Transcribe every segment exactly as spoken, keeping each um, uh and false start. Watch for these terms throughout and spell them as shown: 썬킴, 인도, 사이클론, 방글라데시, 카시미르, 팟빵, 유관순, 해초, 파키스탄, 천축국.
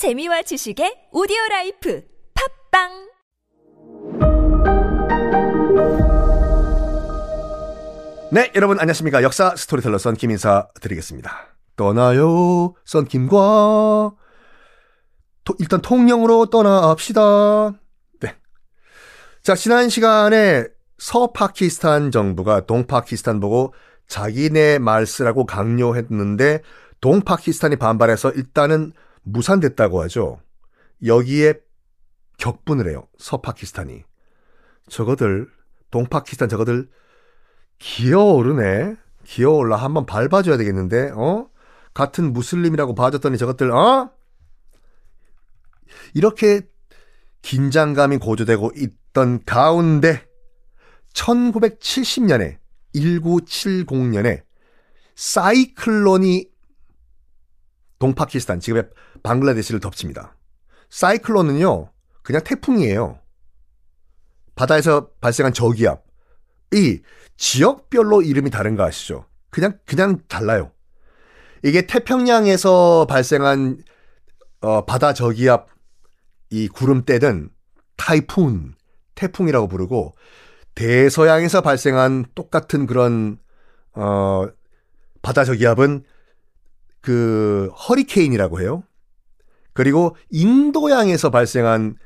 재미와 지식의 오디오라이프 팟빵 네, 여러분 안녕하십니까. 역사 스토리텔러 썬킴 인사드리겠습니다. 떠나요, 썬킴과 도, 일단 통영으로 떠나합시다. 네. 자, 지난 시간에 서파키스탄 정부가 동파키스탄 보고 자기네 말 쓰라고 강요했는데 동파키스탄이 반발해서 일단은 무산됐다고 하죠. 여기에 격분을 해요. 서파키스탄이. 저거들, 동파키스탄 저거들 기어오르네. 기어올라. 한번 밟아줘야 되겠는데, 어? 같은 무슬림이라고 봐줬더니 저것들, 어? 이렇게 긴장감이 고조되고 있던 가운데, 천구백칠십 년에, 천구백칠십 년에, 사이클론이 동파키스탄, 지금의 방글라데시를 덮칩니다. 사이클론은요, 그냥 태풍이에요. 바다에서 발생한 저기압. 이 지역별로 이름이 다른 거 아시죠? 그냥 그냥 달라요. 이게 태평양에서 발생한 어, 바다 저기압 이 구름대는 타이푼, 태풍이라고 부르고 대서양에서 발생한 똑같은 그런 어, 바다 저기압은 그 허리케인이라고 해요. 그리고 인도양에서 발생한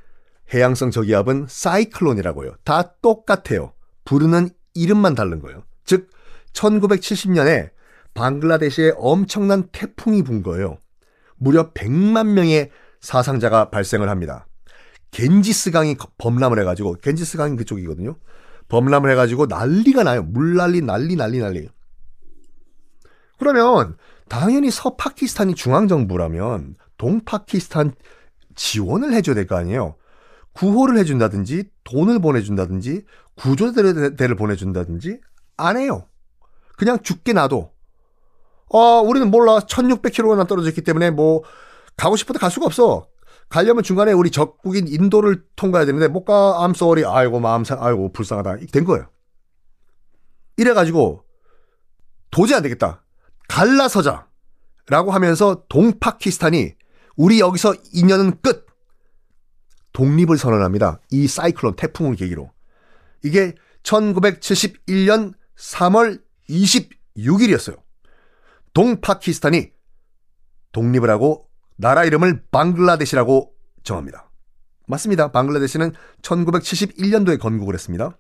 해양성 저기압은 사이클론이라고 해요. 다 똑같아요. 부르는 이름만 다른 거예요. 즉, 천구백칠십 년에 방글라데시에 엄청난 태풍이 분 거예요. 무려 백만 명의 사상자가 발생을 합니다. 겐지스강이 범람을 해가지고, 겐지스강이 그쪽이거든요. 범람을 해가지고 난리가 나요. 물난리, 난리, 난리, 난리. 그러면 당연히 서파키스탄이 중앙정부라면 동파키스탄 지원을 해줘야 될 거 아니에요. 구호를 해준다든지 돈을 보내준다든지 구조대를 보내준다든지 안 해요. 그냥 죽게 놔둬. 어, 우리는 몰라. 천육백 킬로미터나 떨어져 있기 때문에 뭐 가고 싶어도 갈 수가 없어. 가려면 중간에 우리 적국인 인도를 통과해야 되는데 못 가. I'm sorry. 아이고 마음 상 아이고 불쌍하다. 된 거예요. 이래가지고 도저히 안 되겠다. 갈라서자라고 하면서 동파키스탄이 우리 여기서 인연은 끝. 독립을 선언합니다. 이 사이클론 태풍을 계기로. 이게 천구백칠십일 년 삼월 이십육일이었어요. 동파키스탄이 독립을 하고 나라 이름을 방글라데시라고 정합니다. 맞습니다. 방글라데시는 천구백칠십일 년도에 건국을 했습니다.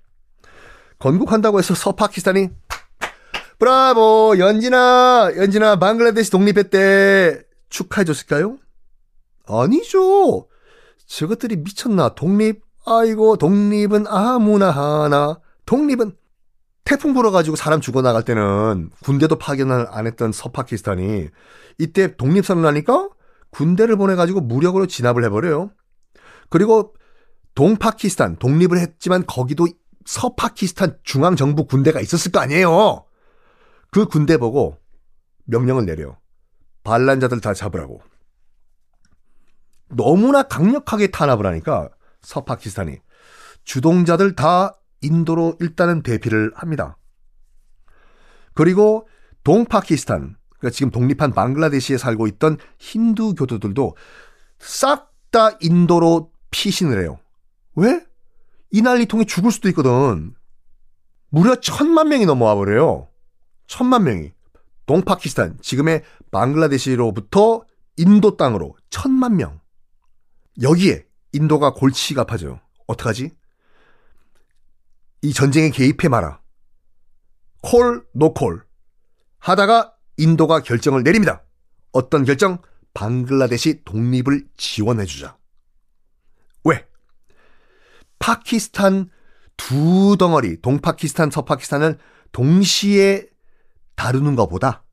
건국한다고 해서 서파키스탄이 브라보 연진아 연진아 방글라데시 독립했대 축하해줬을까요? 아니죠. 저것들이 미쳤나? 독립? 아이고 독립은 아무나 하나. 독립은 태풍 불어가지고 사람 죽어나갈 때는 군대도 파견을 안 했던 서파키스탄이 이때 독립선언하니까 군대를 보내가지고 무력으로 진압을 해버려요. 그리고 동파키스탄 독립을 했지만 거기도 서파키스탄 중앙정부 군대가 있었을 거 아니에요. 그 군대 보고 명령을 내려요. 반란자들 다 잡으라고. 너무나 강력하게 탄압을 하니까 서파키스탄이 주동자들 다 인도로 일단은 대피를 합니다. 그리고 동파키스탄, 그러니까 지금 독립한 방글라데시에 살고 있던 힌두교도들도 싹 다 인도로 피신을 해요. 왜? 이 난리통에 죽을 수도 있거든. 무려 천만 명이 넘어와 버려요. 천만 명이. 동파키스탄, 지금의 방글라데시로부터 인도 땅으로 천만 명. 여기에 인도가 골치가 파져요. 어떡하지? 이 전쟁에 개입해 마라. 콜, 노콜. 하다가 인도가 결정을 내립니다. 어떤 결정? 방글라데시 독립을 지원해주자. 왜? 파키스탄 두 덩어리, 동파키스탄, 서파키스탄을 동시에 다루는 것보다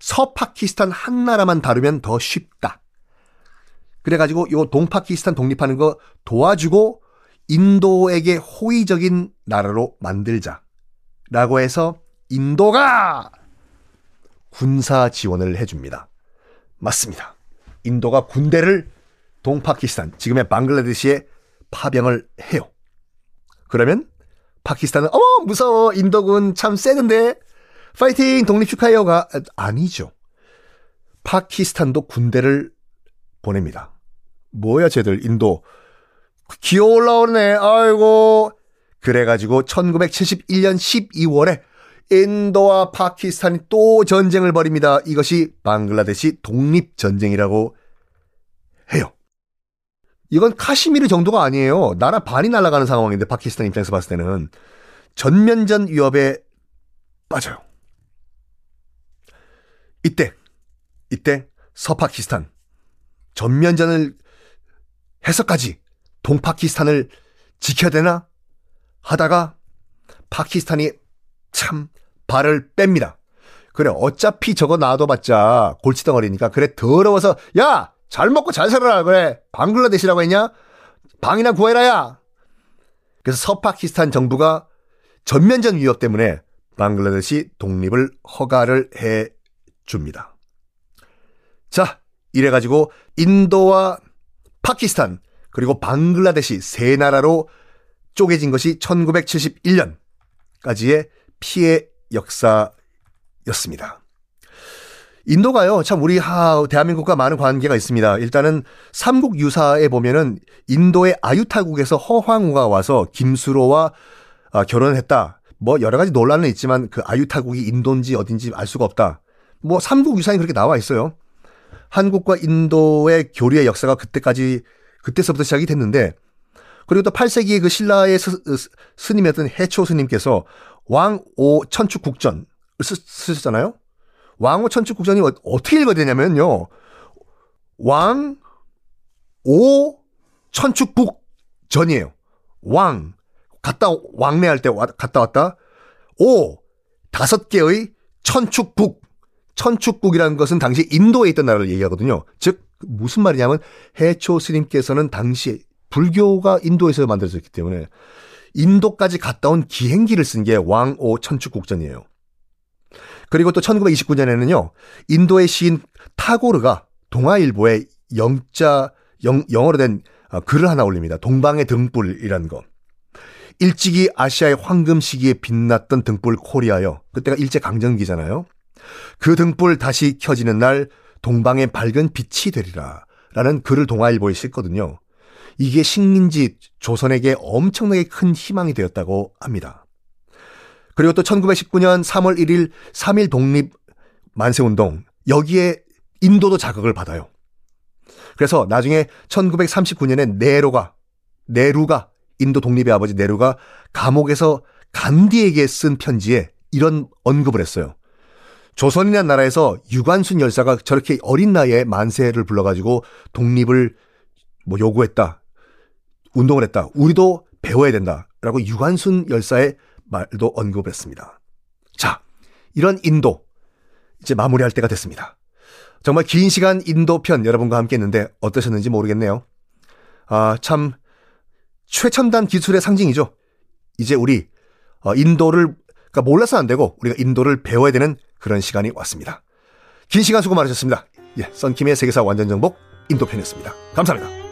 서파키스탄 한 나라만 다루면 더 쉽다. 그래가지고 요 동파키스탄 독립하는 거 도와주고 인도에게 호의적인 나라로 만들자라고 해서 인도가 군사 지원을 해줍니다. 맞습니다. 인도가 군대를 동파키스탄, 지금의 방글라데시에 파병을 해요. 그러면 파키스탄은 어머 무서워 인도군 참 세던데 파이팅 독립 축하해요가 아니죠. 파키스탄도 군대를 보냅니다. 뭐야 쟤들 인도 기어 올라오네 아이고. 그래가지고 천구백칠십일 년 십이월에 인도와 파키스탄이 또 전쟁을 벌입니다. 이것이 방글라데시 독립전쟁이라고 해요. 이건 카시미르 정도가 아니에요. 나라 반이 날아가는 상황인데 파키스탄 입장에서 봤을 때는 전면전 위협에 빠져요. 이때 이때 서파키스탄 전면전을 해서까지 동파키스탄을 지켜야 되나 하다가 파키스탄이 참 발을 뺍니다. 그래 어차피 저거 놔둬봤자 골치덩어리니까 그래 더러워서 야 잘 먹고 잘 살아라 그래 방글라데시라고 했냐 방이나 구해라 야. 그래서 서파키스탄 정부가 전면전 위협 때문에 방글라데시 독립을 허가를 해줍니다. 자 이래가지고 인도와 파키스탄 그리고 방글라데시 세 나라로 쪼개진 것이 천구백칠십일 년까지의 피해 역사였습니다. 인도가요, 참 우리 하, 대한민국과 많은 관계가 있습니다. 일단은 삼국 유사에 보면은 인도의 아유타국에서 허황우가 와서 김수로와 아, 결혼했다. 뭐 여러 가지 논란은 있지만 그 아유타국이 인도인지 어딘지 알 수가 없다. 뭐 삼국 유사에 그렇게 나와 있어요. 한국과 인도의 교류의 역사가 그때까지 그때서부터 시작이 됐는데 그리고 또 팔 세기에 그 신라의 스, 스, 스님이었던 해초 스님께서 왕오 천축국전을 쓰, 쓰셨잖아요. 왕오 천축국전이 어, 어떻게 읽어야 되냐면요. 왕오 천축국전이에요. 왕. 갔다 왕래할 때 와, 갔다 왔다. 오. 다섯 개의 천축국. 천축국이라는 것은 당시 인도에 있던 나라를 얘기하거든요. 즉 무슨 말이냐면 해초 스님께서는 당시 불교가 인도에서 만들어졌기 때문에 인도까지 갔다 온 기행기를 쓴 게 왕오 천축국전이에요. 그리고 또 천구백이십구 년에는요. 인도의 시인 타고르가 동아일보에 영자 영, 영어로 된 글을 하나 올립니다. 동방의 등불이라는 거. 일찍이 아시아의 황금 시기에 빛났던 등불 코리아여. 그때가 일제강점기잖아요. 그 등불 다시 켜지는 날 동방의 밝은 빛이 되리라 라는 글을 동아일보에 싣거든요. 이게 식민지 조선에게 엄청나게 큰 희망이 되었다고 합니다. 그리고 또 천구백십구 년 삼월 일일 삼일 독립 만세운동 여기에 인도도 자극을 받아요. 그래서 나중에 천구백삼십구 년에 네로가 네루가 인도 독립의 아버지 네루가 감옥에서 간디에게 쓴 편지에 이런 언급을 했어요. 조선이라는 나라에서 유관순 열사가 저렇게 어린 나이에 만세를 불러가지고 독립을 뭐 요구했다. 운동을 했다. 우리도 배워야 된다. 라고 유관순 열사의 말도 언급을 했습니다. 자, 이런 인도. 이제 마무리할 때가 됐습니다. 정말 긴 시간 인도편 여러분과 함께 했는데 어떠셨는지 모르겠네요. 아, 참 최첨단 기술의 상징이죠. 이제 우리 인도를 그러니까 몰라서는 안 되고 우리가 인도를 배워야 되는 그런 시간이 왔습니다. 긴 시간 수고 많으셨습니다. 예, 썬킴의 세계사 완전정복 인도편이었습니다. 감사합니다.